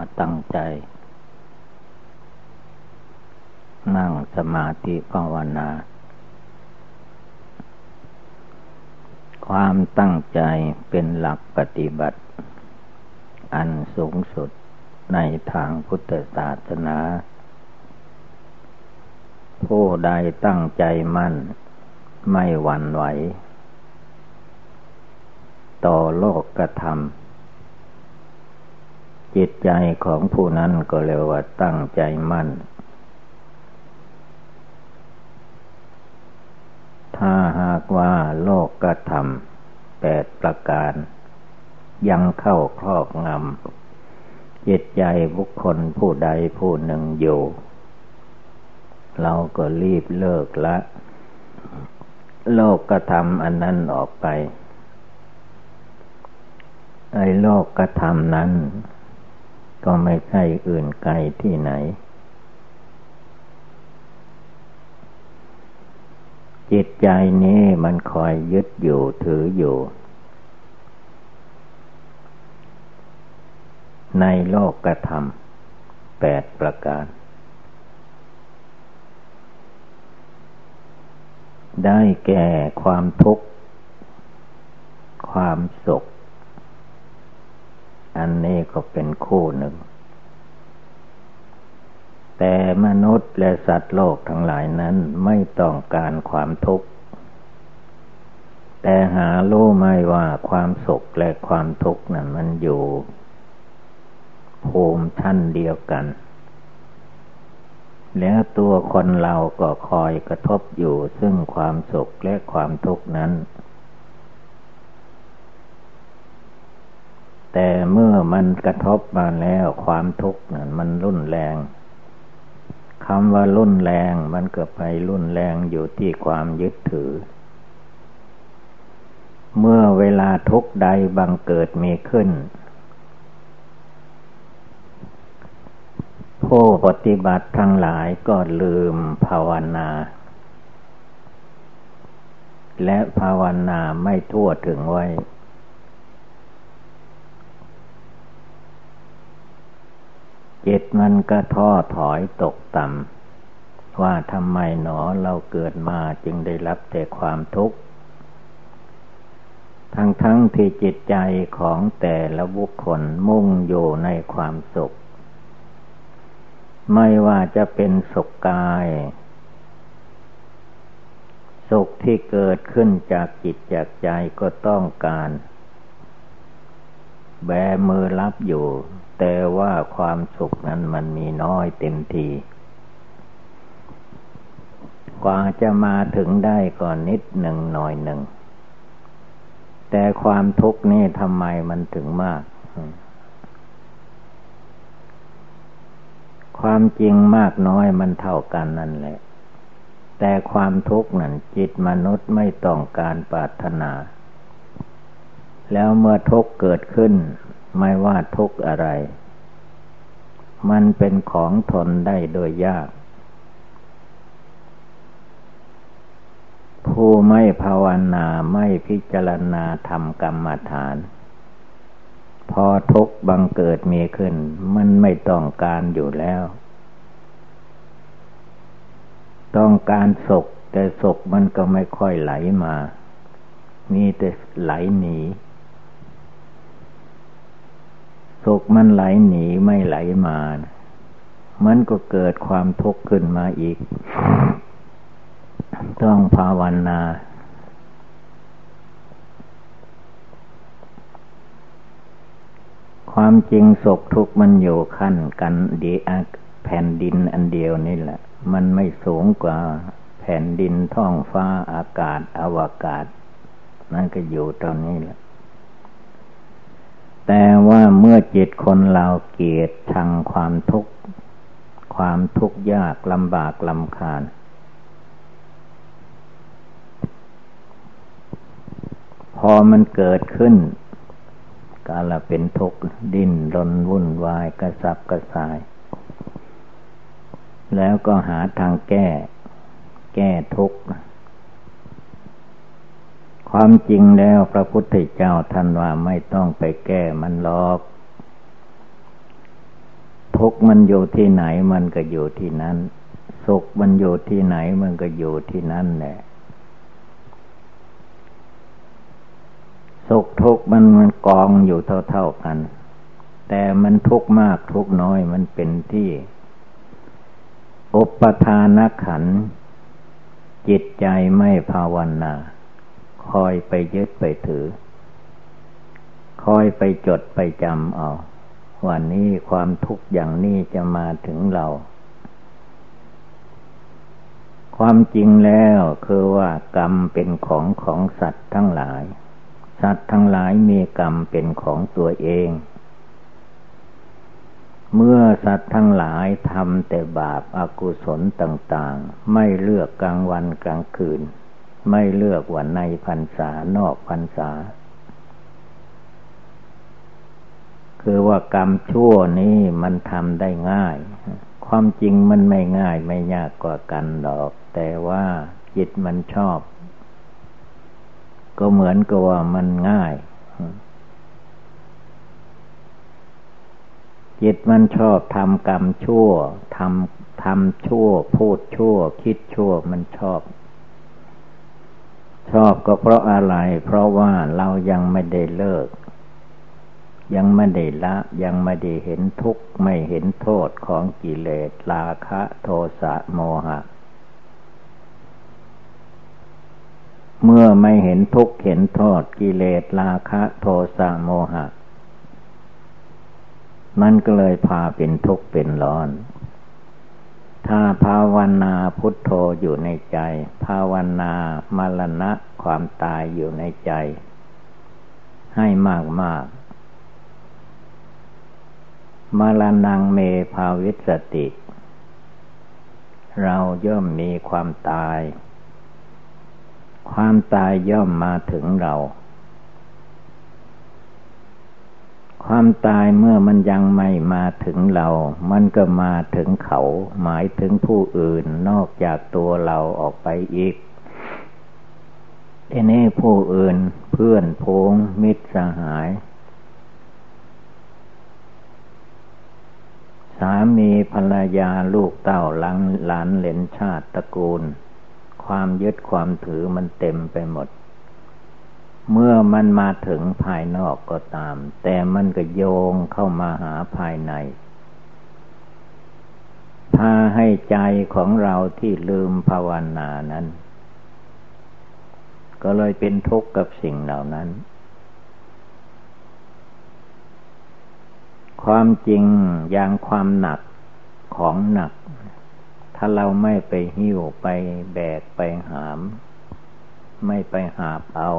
มาตั้งใจนั่งสมาธิภาวนาความตั้งใจเป็นหลักปฏิบัติอันสูงสุดในทางพุทธศาสนาผู้ใดตั้งใจมั่นไม่หวั่นไหวต่อโลกธรรมจิตใจของผู้นั้นก็เรียกว่าตั้งใจมั่นถ้าหากว่าโลกธรรมแปดประการยังเข้าครอบงำจิตใจบุคคลผู้ใดผู้หนึ่งอยู่เราก็รีบเลิกละโลกธรรมอันนั้นออกไปไอ้โลกธรรมนั้นก็ไม่ใช่อื่นไกลที่ไหนจิตใจนี้มันคอยยึดอยู่ถืออยู่ในโลกธรรมแปดประการได้แก่ความทุกข์ความสุขอันนี้ก็เป็นคู่หนึ่งแต่มนุษย์และสัตว์โลกทั้งหลายนั้นไม่ต้องการความทุกข์แต่หารู้ไม่ว่าความสุขและความทุกข์นั้นมันอยู่ภูมิชั้นเดียวกันแล้วตัวคนเราก็คอยกระทบอยู่ซึ่งความสุขและความทุกข์นั้นแต่เมื่อมันกระทบมาแล้วความทุกข์นั้นมันรุนแรงคำว่ารุนแรงมันก็ไปรุนแรงอยู่ที่ความยึดถือเมื่อเวลาทุกข์ใดบังเกิดมีขึ้นผู้ปฏิบัติทั้งหลายก็ลืมภาวนาและภาวนาไม่ทั่วถึงไว้จิตมันก็ท้อถอยตกต่ำว่าทำไมหนอเราเกิดมาจึงได้รับแต่ความทุกข์ทั้งที่จิตใจของแต่ละบุคคลมุ่งอยู่ในความสุขไม่ว่าจะเป็นสุขกายสุขที่เกิดขึ้นจากจิตจากใจก็ต้องการแบมือรับอยู่แต่ว่าความสุขนั้นมันมีน้อยเต็มทีกว่าจะมาถึงได้ก่อนนิดหนึ่งหน่อยหนึ่งแต่ความทุกข์นี่ทำไมมันถึงมากความจริงมากน้อยมันเท่ากันนั่นแหละแต่ความทุกข์นั้นจิตมนุษย์ไม่ต้องการปรารถนาแล้วเมื่อทุกข์เกิดขึ้นไม่ว่าทุกข์อะไรมันเป็นของทนได้โดยยากผู้ไม่ภาวนาไม่พิจารณาธรรมกรรมฐานพอทุกข์บังเกิดมีขึ้นมันไม่ต้องการอยู่แล้วต้องการสุขแต่สุขมันก็ไม่ค่อยไหลมามีแต่ไหลหนีสุขมันไหลหนีไม่ไหลมามันก็เกิดความทุกข์ขึ้นมาอีกต้องภาวนาความจริงสุขทุกข์มันอยู่ขั้นกันดีแผ่นดินอันเดียวนี่แหละมันไม่สูงกว่าแผ่นดินท้องฟ้าอากาศอวกาศนั่นก็อยู่ตอนนี้แหละแต่ว่าเมื่อจิตคนเราเกลียดชังความทุกข์ยากลำบากลำคาญพอมันเกิดขึ้นก็ละเป็นทุกข์ดิ้นรนวุ่นวายกระสับกระส่ายแล้วก็หาทางแก้ทุกข์ความจริงแล้วพระพุทธเจ้าท่านว่าไม่ต้องไปแก้มันหรอก ทุกข์มันอยู่ที่ไหนมันก็อยู่ที่นั้นสุขมันอยู่ที่ไหนมันก็อยู่ที่นั่นแหละสุขทุกข์มันกองอยู่เท่ากันแต่มันทุกข์มากทุกข์น้อยมันเป็นที่อุปทานขันธ์จิตใจไม่ภาวนาคอยไปยึดไปถือคอยไปจดไปจำเอาวันนี้ความทุกข์อย่างนี้จะมาถึงเราความจริงแล้วคือว่ากรรมเป็นของสัตว์ทั้งหลายสัตว์ทั้งหลายมีกรรมเป็นของตัวเองเมื่อสัตว์ทั้งหลายทำแต่บาปอกุศลต่างๆไม่เลือกกลางวันกลางคืนไม่เลือกว่าในพรรษานอกพรรษาคือว่ากรรมชั่วนี้มันทำได้ง่ายความจริงมันไม่ง่ายไม่ยากกว่ากันหรอกแต่ว่าจิตมันชอบก็เหมือนกับว่ามันง่ายจิตมันชอบทำกรรมชั่วทำชั่วพูดชั่วคิดชั่วมันชอบก็เพราะอะไรเพราะว่าเรายังไม่ได้เลิกยังไม่ได้ละยังไม่ได้เห็นทุกข์ไม่เห็นโทษของกิเลสราคะโทสะโมหะเมื่อไม่เห็นทุกข์เห็นโทษกิเลสราคะโทสะโมหะมันก็เลยพาเป็นทุกข์เป็นร้อนถ้าภาวนาพุทโธอยู่ในใจภาวนามรณะความตายอยู่ในใจให้มากๆมรณังเมภาวิสสติเราย่อมมีความตายความตายย่อมมาถึงเราความตายเมื่อมันยังไม่มาถึงเรามันก็มาถึงเขาหมายถึงผู้อื่นนอกจากตัวเราออกไปอีกทีนี้ผู้อื่นเพื่อนพ้องมิตรสหายสามีภรรยาลูกเต้าหลานเหลนชาติตระกูลความยึดความถือมันเต็มไปหมดเมื่อมันมาถึงภายนอกก็ตามแต่มันก็โยงเข้ามาหาภายในพาให้ใจของเราที่ลืมภาวนานั้นก็เลยเป็นทุกข์กับสิ่งเหล่านั้นความจริงอย่างความหนักของหนักถ้าเราไม่ไปหิ้วไปแบกไปหามไม่ไปหาบเอา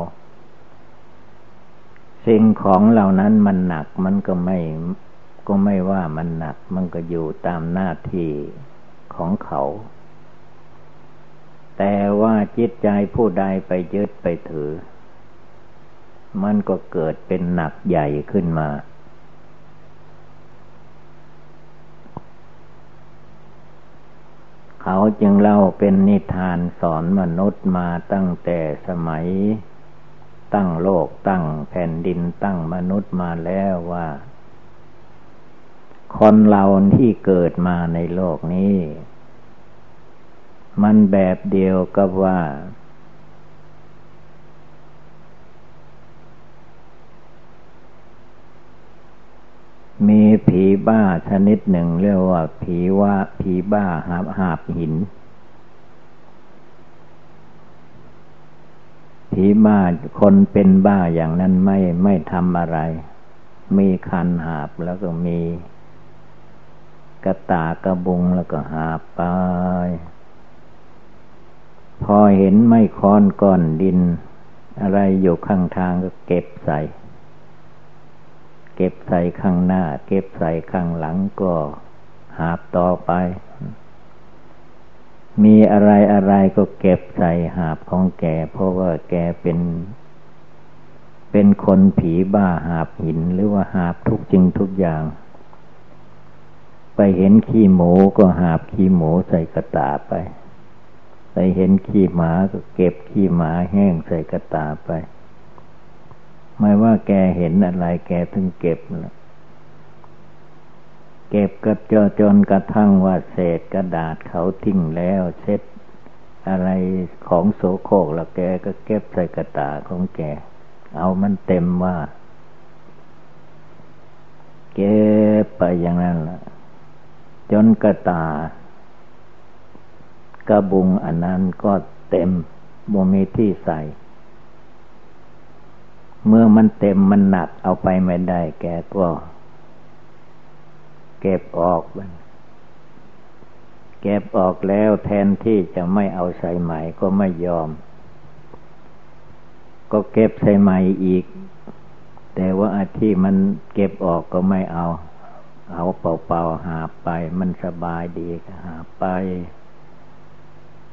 สิ่งของเหล่านั้นมันหนักมันก็ไม่ว่ามันหนักมันก็อยู่ตามหน้าที่ของเขาแต่ว่าจิตใจผู้ใดไปยึดไปถือมันก็เกิดเป็นหนักใหญ่ขึ้นมาเขาจึงเล่าเป็นนิทานสอนมนุษย์มาตั้งแต่สมัยตั้งโลกตั้งแผ่นดินตั้งมนุษย์มาแล้วว่าคนเราที่เกิดมาในโลกนี้มันแบบเดียวกับว่ามีผีบ้าชนิดหนึ่งเรียกว่าผีบ้าหาบหินผีบ้าคนเป็นบ้าอย่างนั้นไม่ทำอะไรมีคันหาบแล้วก็มีกระตากระบุงแล้วก็หาบไปพอเห็นไม้ค้อนก้อนดินอะไรอยู่ข้างทางก็เก็บใส่ข้างหน้าเก็บใส่ข้างหลังก็หาบต่อไปมีอะไรก็เก็บใส่หาบของแกเพราะว่าแกเป็นคนผีบ้าหาบหินหรือว่าหาบทุกสิ่งทุกอย่างไปเห็นขี้หมูก็หาบขี้หมูใส่กระตาไปเห็นขี้หมาก็เก็บขี้หมาแห้งใส่กระตาไปไม่ว่าแกเห็นอะไรแกถึงเก็บ เก็บกระเจาะจนกระทั่งว่าเศษกระดาษเขาทิ้งแล้วเช็ดอะไรของโสโครกแล้วแกก็เก็บใส่กระตาของแกเอามันเต็มว่าเก็บไปอย่างนั้นล่ะจนกระตากระบุงอันนั้นก็เต็มบ่มีที่ใส่เมื่อมันเต็มมันหนักเอาไปไม่ได้แกก็เก็บออกมันเก็บออกแล้วแทนที่จะไม่เอาใส่ใหม่ก็ไม่ยอมก็เก็บใส่ใหม่อีกแต่ว่าอาที่มันเก็บออกก็ไม่เอาเปล่าๆหาไปมันสบายดีหาไป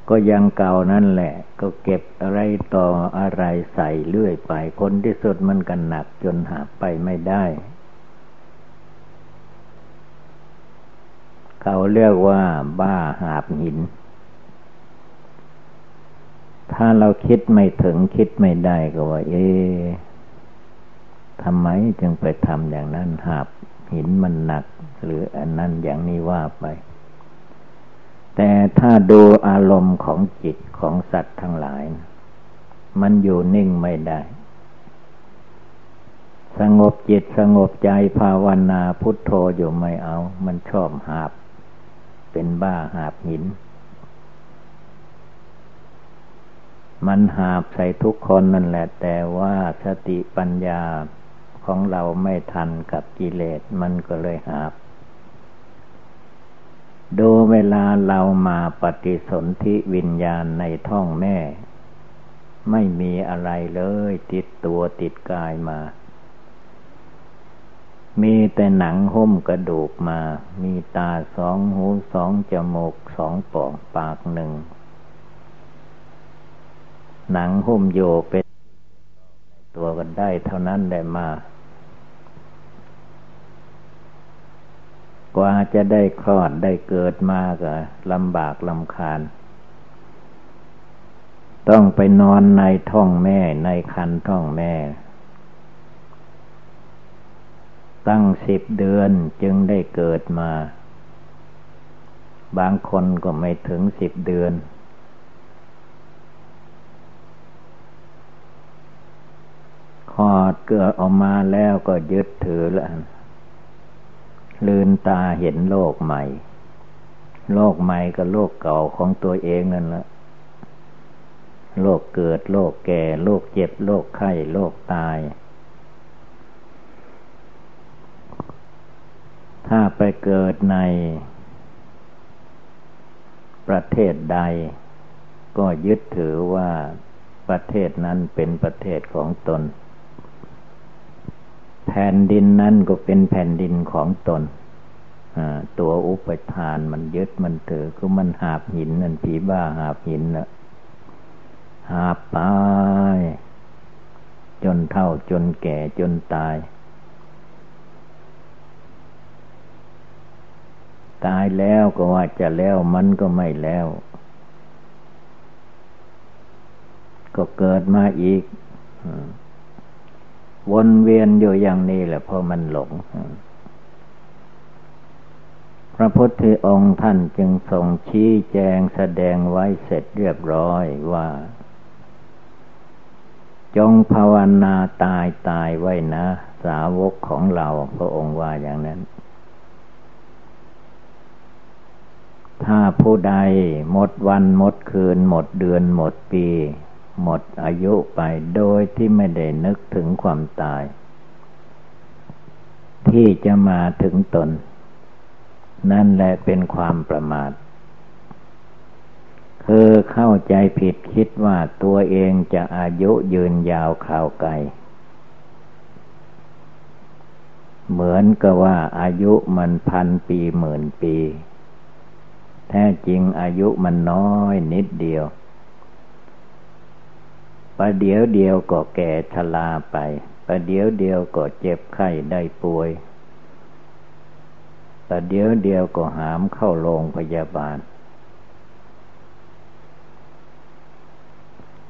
ก็ยังเก่านั่นแหละก็เก็บอะไรต่ออะไรใส่เรื่อยไปผลที่สุดมันก็หนักจนหาไปไม่ได้เขาเรียกว่าบ้าหาบหินถ้าเราคิดไม่ถึงคิดไม่ได้ก็ว่าเอ๊ะทำไมจึงไปทำอย่างนั้นหาบหินมันหนักหรืออันนั้นอย่างนี้ว่าไปแต่ถ้าดูอารมณ์ของจิตของสัตว์ทั้งหลายมันอยู่นิ่งไม่ได้สงบจิตสงบใจภาวนาพุทโธอยู่ไม่เอามันชอบหาบเป็นบ้าหาบหินมันหาบใส่ทุกคนนั่นแหละแต่ว่าสติปัญญาของเราไม่ทันกับกิเลสมันก็เลยหาบดูเวลาเรามาปฏิสนธิวิญญาณในท้องแม่ไม่มีอะไรเลยติดตัวติดกายมามีแต่หนังหุ้มกระดูกมามีตาสองหูสองจมูกสองปอกปากหนึ่งหนังหุ้มโยเป็นตัวกันได้เท่านั้นได้มากว่าจะได้คลอดได้เกิดมาก็ลำบากลำคาญต้องไปนอนในท้องแม่ในคันท้องแม่ตั้ง10 เดือนจึงได้เกิดมาบางคนก็ไม่ถึง10 เดือนคลอดเกิดออกมาแล้วก็ยึดถือแล้วลืมตาเห็นโลกใหม่โลกใหม่กับโลกเก่าของตัวเองนั่นแหละโลกเกิดโลกแก่โลกเจ็บโลกไข้โลกตายถ้าไปเกิดในประเทศใดก็ยึดถือว่าประเทศนั้นเป็นประเทศของตนแผ่นดินนั้นก็เป็นแผ่นดินของตนตัวอุปทานมันยึดมันถือคือมันหาบหินนั่นผีบ้าหาบหินน่ะหาบไปจนเฒ่าจนแก่จนตายตายแล้วก็ว่าจะแล้วมันก็ไม่แล้วก็เกิดมาอีกวนเวียนอยู่อย่างนี้แหละเพราะมันหลงพระพุทธองค์ท่านจึงทรงชี้แจงแสดงไว้เสร็จเรียบร้อยว่าจงภาวนาตายไว้นะสาวกของเราพระองค์ว่าอย่างนั้นถ้าผู้ใดหมดวันหมดคืนหมดเดือนหมดปีหมดอายุไปโดยที่ไม่ได้นึกถึงความตายที่จะมาถึงตนนั่นแหละเป็นความประมาทคือเข้าใจผิดคิดว่าตัวเองจะอายุยืนยาวคราวไกลเหมือนกับว่าอายุมัน1,000 ปี10,000 ปีแท้จริงอายุมันน้อยนิดเดียวประเดี๋ยวเดียวก็แก่ชราไปประเดี๋ยวเดียวก็เจ็บไข้ได้ป่วยประเดี๋ยวเดียวก็หามเข้าโรงพยาบาล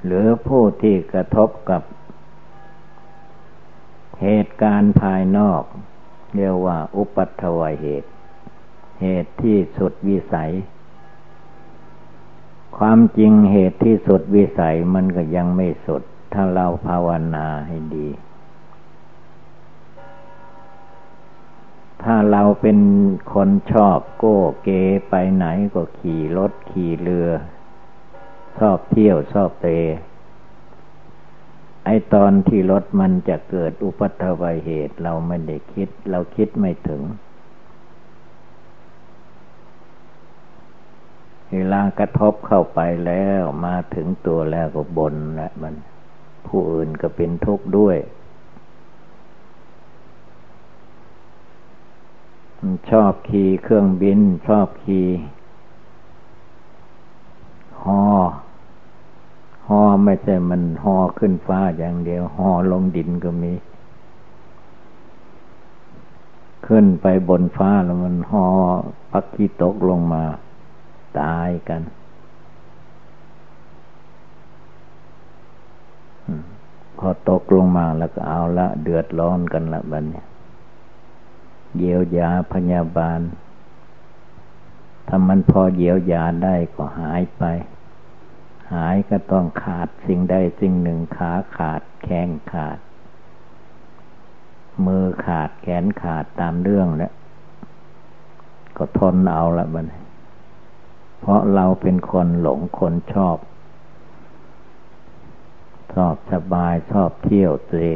หรือผู้ที่กระทบกับเหตุการณ์ภายนอกเรียกว่าอุปัทถวเหตุ เหตุที่สุดวิสัยความจริงเหตุที่สุดวิสัยมันก็ยังไม่สุดถ้าเราภาวนาให้ดีถ้าเราเป็นคนชอบโก้เก๋ไปไหนก็ขี่รถขี่เรือชอบเที่ยวชอบเตะไอตอนที่รถมันจะเกิดอุบัติเหตุเราไม่ได้คิดเราคิดไม่ถึงเวลากระทบเข้าไปแล้วมาถึงตัวแล้วก็บ่นและมันผู้อื่นก็เป็นทุกข์ด้วยชอบขี่เครื่องบินชอบขี่ฮอไม่ใช่มันฮอขึ้นฟ้าอย่างเดียวฮอลงดินก็มีขึ้นไปบนฟ้าแล้วมันฮอพักที่ตกลงมาตายกันพอตกลงมาแล้วก็เอาละเดือดร้อนกันละบัดนี้เยียวยาพยาบาลถ้ามันพอเยียวยาได้ก็หายไปหายก็ต้องขาดสิ่งใดสิ่งหนึ่งขาขาดแข้งขาดมือขาดแขนขาดตามเรื่องแล้วก็ทนเอาละบัดนี้เพราะเราเป็นคนหลงคนชอบสบายชอบเที่ยวเตะ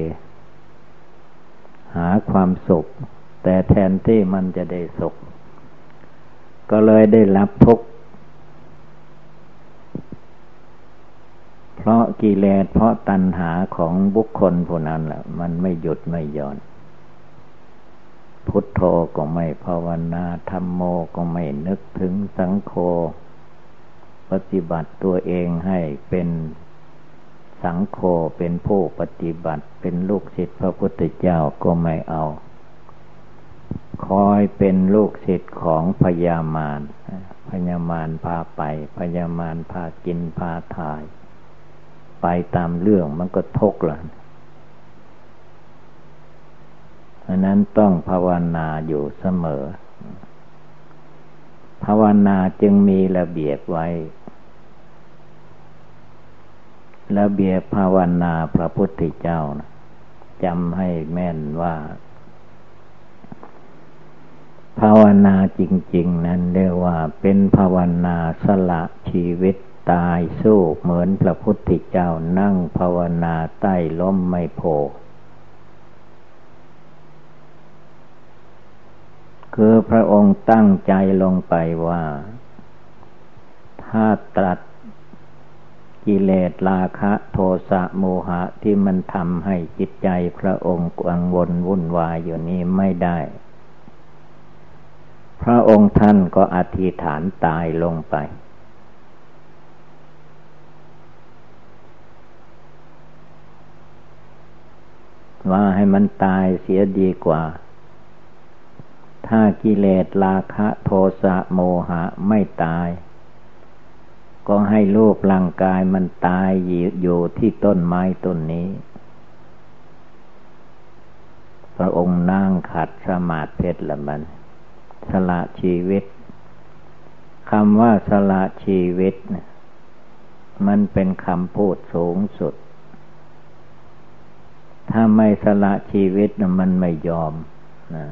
หาความสุขแต่แทนที่มันจะได้สุขก็เลยได้รับทุกข์เพราะกิเลสเพราะตัณหาของบุคคลผู้นั้นแหละมันไม่หยุดไม่หย่อนพุทโธก็ไม่ภาวนาธัมโมก็ไม่นึกถึงสังโฆปฏิบัติตัวเองให้เป็นสังโฆเป็นผู้ปฏิบัติเป็นลูกศิษย์พระพุทธเจ้าก็ไม่เอาคอยเป็นลูกศิษย์ของพญามารพญามารพาไปพญามารพากินพาถ่ายไปตามเรื่องมันก็ทุกข์ละอันนั้นต้องภาวนาอยู่เสมอภาวนาจึงมีระเบียบไว้ระเบียบภาวนาพระพุทธเจ้านะจำให้แม่นว่าภาวนาจริงๆนั้นเรียกว่าเป็นภาวนาสละชีวิตตายสู้เหมือนพระพุทธเจ้านั่งภาวนาใต้ร่มไมโพคือพระองค์ตั้งใจลงไปว่าถ้าตรัสกิเลสราคะโทสะโมหะที่มันทำให้จิตใจพระองค์กังวลวุ่นวายอยู่นี้ไม่ได้พระองค์ท่านก็อธิษฐานตายลงไปว่าให้มันตายเสียดีกว่าถ้ากิเลสราคะโทสะโมหะไม่ตายก็ให้รูปร่างกายมันตายอยู่ที่ต้นไม้ต้นนี้พระองค์นั่งขัดสมาธิละมันสละชีวิตคำว่าสละชีวิตมันเป็นคำพูดสูงสุดถ้าไม่สละชีวิตมันไม่ยอมนะ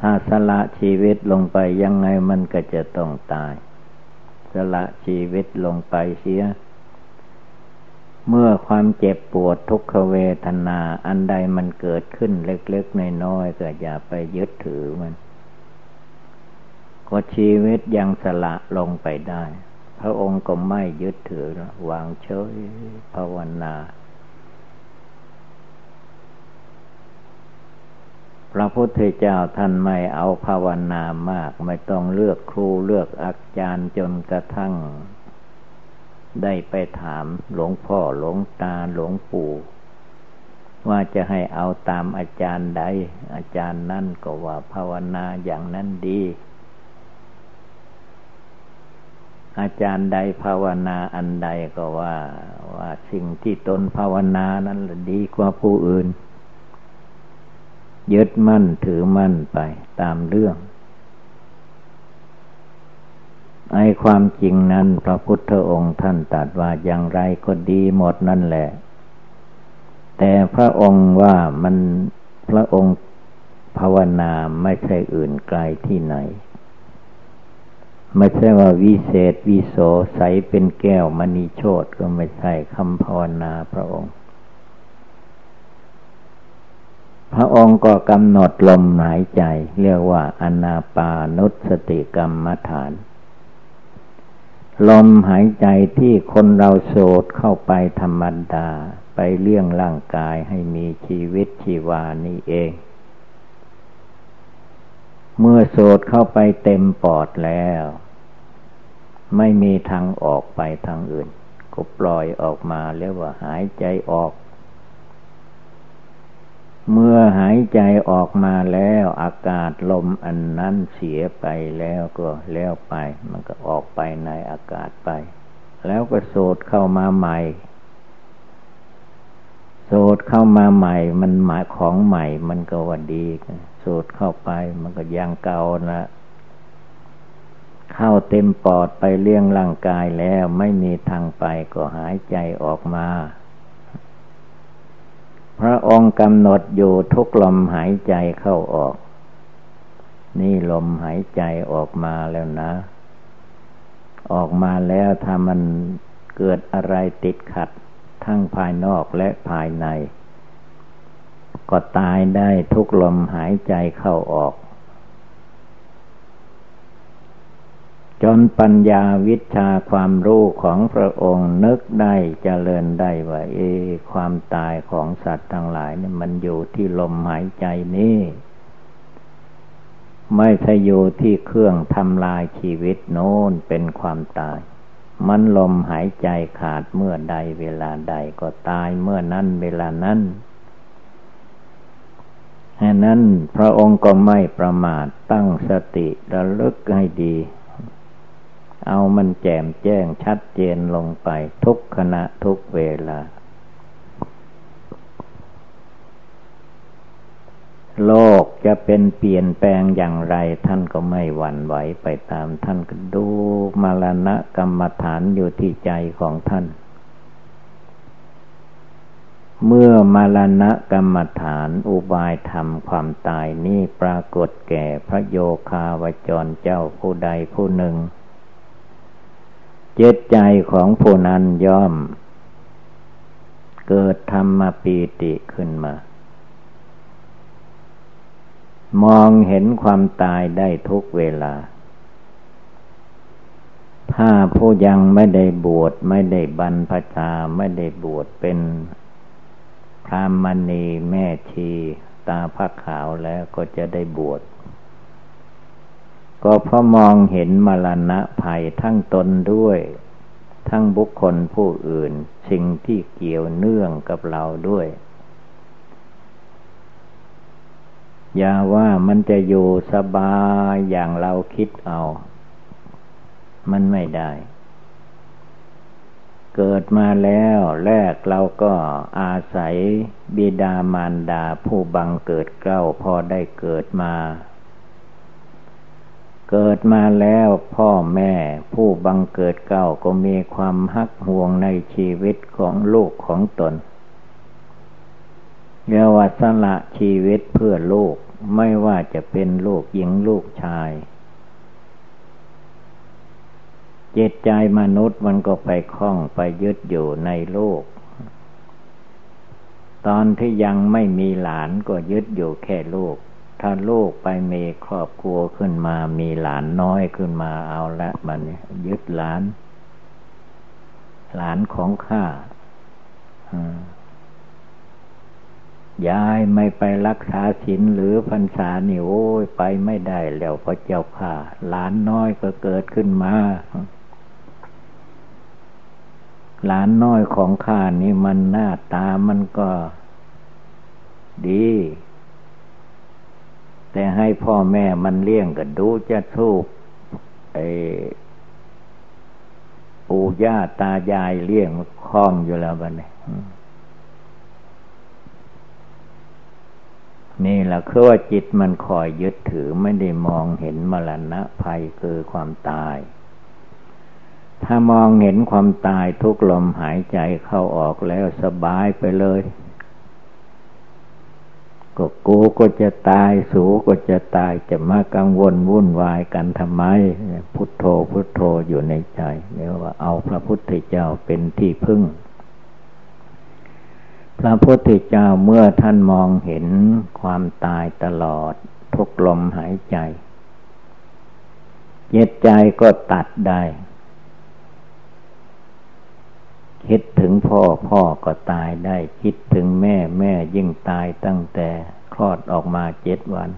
ถ้าสละชีวิตลงไปยังไงมันก็จะต้องตายสละชีวิตลงไปเสียเมื่อความเจ็บปวดทุกขเวทนาอันใดมันเกิดขึ้นเล็กๆน้อยๆก็อย่าไปยึดถือมันก็ชีวิตยังสละลงไปได้พระองค์ก็ไม่ยึดถือวางเฉยภาวนาพระพุทธเจ้าท่านไม่เอาภาวนามากไม่ต้องเลือกครูเลือกอาจารย์จนกระทั่งได้ไปถามหลวงพ่อหลวงตาหลวงปู่ว่าจะให้เอาตามอาจารย์ใดอาจารย์นั่นก็ว่าภาวนาอย่างนั้นดีอาจารย์ใดภาวนาอันใดก็ว่าสิ่งที่ตนภาวนานั้นดีกว่าผู้อื่น ยึดมั่นถือมั่นไปตามเรื่องไอ้ความจริงนั้นพระพุทธองค์ท่านตรัสว่าอย่างไรก็ดีหมดนั่นแหละแต่พระองค์ว่ามันพระองค์ภาวนาไม่ใช่อื่นไกลที่ไหนไม่ใช่ว่าวิเศษวิโสใสเป็นแก้วมณีโชติก็ไม่ใช่คำภาวนาพระองค์ก็กำหนดลมหายใจเรียกว่าอานาปานสติกรรมฐานลมหายใจที่คนเราสูดเข้าไปธรรมดาไปเลี้ยงร่างกายให้มีชีวิตชีวานี่เองเมื่อสูดเข้าไปเต็มปอดแล้วไม่มีทางออกไปทางอื่นก็ปล่อยออกมาเรียกว่าหายใจออกเมื่อหายใจออกมาแล้วอากาศลมอันนั้นเสียไปแล้วก็แล้วไปมันก็ออกไปในอากาศไปแล้วก็สูดเข้ามาใหม่สูดเข้ามาใหม่มันหมายของใหม่มันก็ว่าดีสูดเข้าไปมันก็ยังเก่านะเข้าเต็มปอดไปเลี้ยงร่างกายแล้วไม่มีทางไปก็หายใจออกมาพระองค์กำหนดอยู่ทุกลมหายใจเข้าออกนี่ลมหายใจออกมาแล้วนะออกมาแล้วถ้ามันเกิดอะไรติดขัดทั้งภายนอกและภายในก็ตายได้ทุกลมหายใจเข้าออกจนปัญญาวิชชาความรู้ของพระองค์นึกได้เจริญได้ว่าความตายของสัตว์ทั้งหลายนี่มันอยู่ที่ลมหายใจนี้ไม่ใช่อยู่ที่เครื่องทำลายชีวิตโน้นเป็นความตายมันลมหายใจขาดเมื่อใดเวลาใดก็ตายเมื่อนั้นเวลานั้นฉะนั้นพระองค์ก็ไม่ประมาทตั้งสติระลึกให้ดีเอามันแจ่มแจ้งชัดเจนลงไปทุกขณะทุกเวลาโลกจะเป็นเปลี่ยนแปลงอย่างไรท่านก็ไม่หวั่นไหวไปตามท่านก็ดูมรณะกรรมฐานอยู่ที่ใจของท่านเมื่อมรณะกรรมฐานอุบายธรรมความตายนี้ปรากฏแก่พระโยคาวจรเจ้าผู้ใดผู้หนึ่งจิตใจของผู้นั้นย่อมเกิดธรรมปีติขึ้นมามองเห็นความตายได้ทุกเวลาถ้าผู้ยังไม่ได้บวชไม่ได้บรรพชาไม่ได้บวชเป็นพรามณีแม่ชีตาผ้าขาวแล้วก็จะได้บวชก็เพราะมองเห็นมรณะภัยทั้งตนด้วยทั้งบุคคลผู้อื่นสิ่งที่เกี่ยวเนื่องกับเราด้วยอย่าว่ามันจะอยู่สบายอย่างเราคิดเอามันไม่ได้เกิดมาแล้วแรกเราก็อาศัยบิดามารดาผู้บังเกิดเกล้าพอได้เกิดมาแล้วพ่อแม่ผู้บังเกิดเกล้าก็มีความฮักห่วงในชีวิตของลูกของตนเรียกว่าสละชีวิตเพื่อลูกไม่ว่าจะเป็นลูกหญิงลูกชายจิตใจมนุษย์มันก็ไปคล้องไปยึดอยู่ในโลกตอนที่ยังไม่มีหลานก็ยึดอยู่แค่ลูกถ้าลูกไปมีครอบครัวขึ้นมามีหลานน้อยขึ้นมาเอาละบัดนี้ยึดหลานของข้าย้ายไม่ไปรักษาศีลหรือพรรษานี่โอ้ยไปไม่ได้แล้วพระเจ้าข้าหลานน้อยก็เกิดขึ้นมาหลานน้อยของข้านี่มันหน้าตามันก็ดีแต่ให้พ่อแม่มันเลี้ยงก็ดูจะสู้ปู่ย่าตายายเลี้ยงมันคล่องอยู่แล้วบัดนี้ นี่แหละคือว่าจิตมันคอยยึดถือไม่ได้มองเห็นมรณะภัยคือความตายถ้ามองเห็นความตายทุกลมหายใจเข้าออกแล้วสบายไปเลยก็กูก็จะตายสูก็จะตายจะมากังวลวุ่นวายกันทำไมพุทโธพุทโธอยู่ในใจเรียกว่าเอาพระพุทธเจ้าเป็นที่พึ่งพระพุทธเจ้าเมื่อท่านมองเห็นความตายตลอดทุกลมหายใจเย็ดใจก็ตัดได้คิดถึงพ่อก็ตายได้คิดถึงแม่ยิ่งตายตั้งแต่คลอดออกมา7 วัน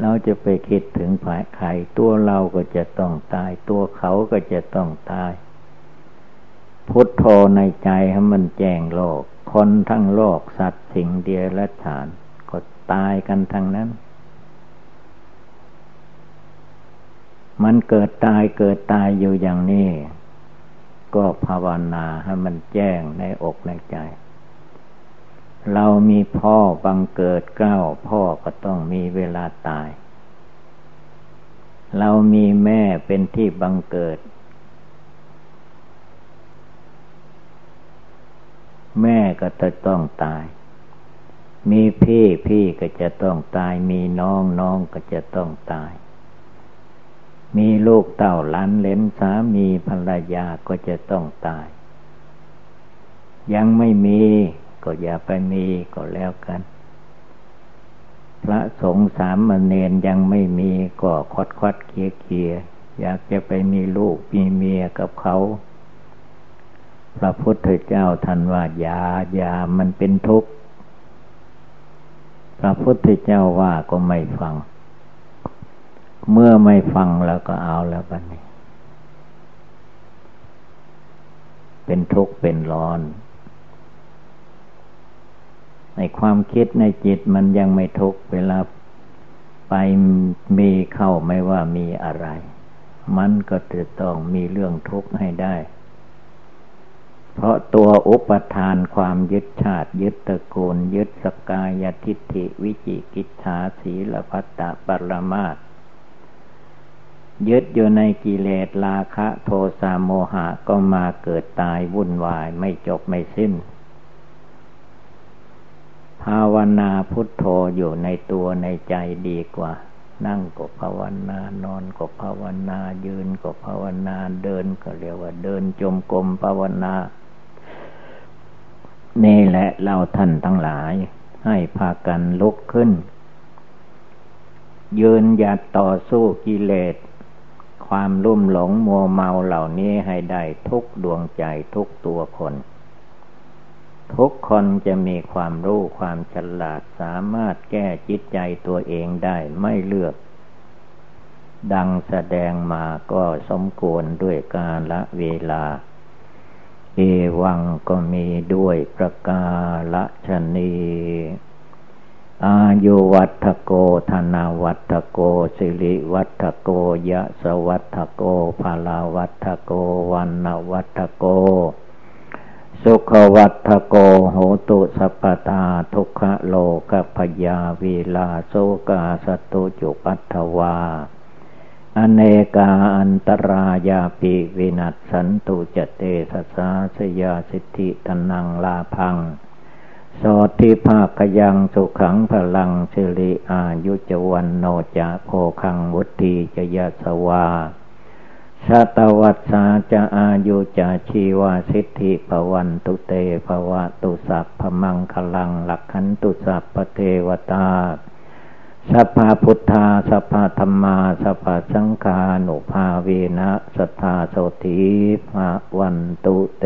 เราจะไปคิดถึงฝ่ายใครตัวเราก็จะต้องตายตัวเขาก็จะต้องตายพุทโธในใจให้มันแจ้งโลกคนทั้งโลกสัตว์สิ่งเดรัจฉานก็ตายกันทั้งนั้นมันเกิดตายอยู่อย่างนี้ก็ภาวนาให้มันแจ้งในอกในใจเรามีพ่อบังเกิดเกล้าพ่อก็ต้องมีเวลาตายเรามีแม่เป็นที่บังเกิดแม่ก็จะต้องตายมีพี่ก็จะต้องตายมีน้องก็จะต้องตายมีลูกเต่าหลานเหลนสามีภรรยาก็จะต้องตายยังไม่มีก็อย่าไปมีก็แล้วกันพระสงฆ์สามเณรยังไม่มีก็คดเคียอยากจะไปมีลูกมีเมียกับเขาพระพุทธเจ้าท่านว่าอย่ามันเป็นทุกข์พระพุทธเจ้าว่าก็ไม่ฟังเมื่อไม่ฟังแล้วก็เอาแล้วบัดนี้เป็นทุกข์เป็นร้อนในความคิดในจิตมันยังไม่ทุกข์เวลาไปมีเข้าไม่ว่ามีอะไรมันก็จะต้องมีเรื่องทุกข์ให้ได้เพราะตัวอุปทานความยึดชาติยึดตระกูลยึดสกายทิฏฐิวิจิกิจฉาสีลพัตตปรมาสยึดอยู่ในกิเลสราคะโทสะโมหะก็มาเกิดตายวุ่นวายไม่จบไม่สิ้นภาวนาพุทโธอยู่ในตัวในใจดีกว่านั่งก็ภาวนานอนก็ภาวนายืนก็ภาวนาเดินก็เรียกว่าเดินจมกรมภาวนานี่แหละเราท่านทั้งหลายให้พากันลุกขึ้นยืนหยัดต่อสู้กิเลสความลุ่มหลงมัวเมาเหล่านี้ให้ได้ทุกดวงใจทุกตัวคนทุกคนจะมีความรู้ความฉลาดสามารถแก้จิตใจตัวเองได้ไม่เลือกดังแสดงมาก็สมควรด้วยกาลเวลาเอวังก็มีด้วยประกาศนีอายุวัฏโกธนาวัฏโกสิริวัฏโกยะสวัฏโกภาลาวัฏโกวันนวัฏโกสุขวัฏโกโหตุสัพพตาทุกขโลกพยาวิลาโสกาสตุจุปัฏฐวาอเนกาอันตรายาปิวินัสสันตุจเตสสาสยาสิทธิตนังลาภังโสติภาคยังสุขังพลังสิริอายุจวันโนจาโภคังวุฒิจยะสวาสัตวัสสาจะอายุจาชีวาสิทธิภวันตุเตภวะตุสัพพมังคลังลักขันตุสัพพเทวตาสัพพพุทธาสัพพธรรมาสัพพสังฆานุภาเวนะสัทธาโสติภวันตุเต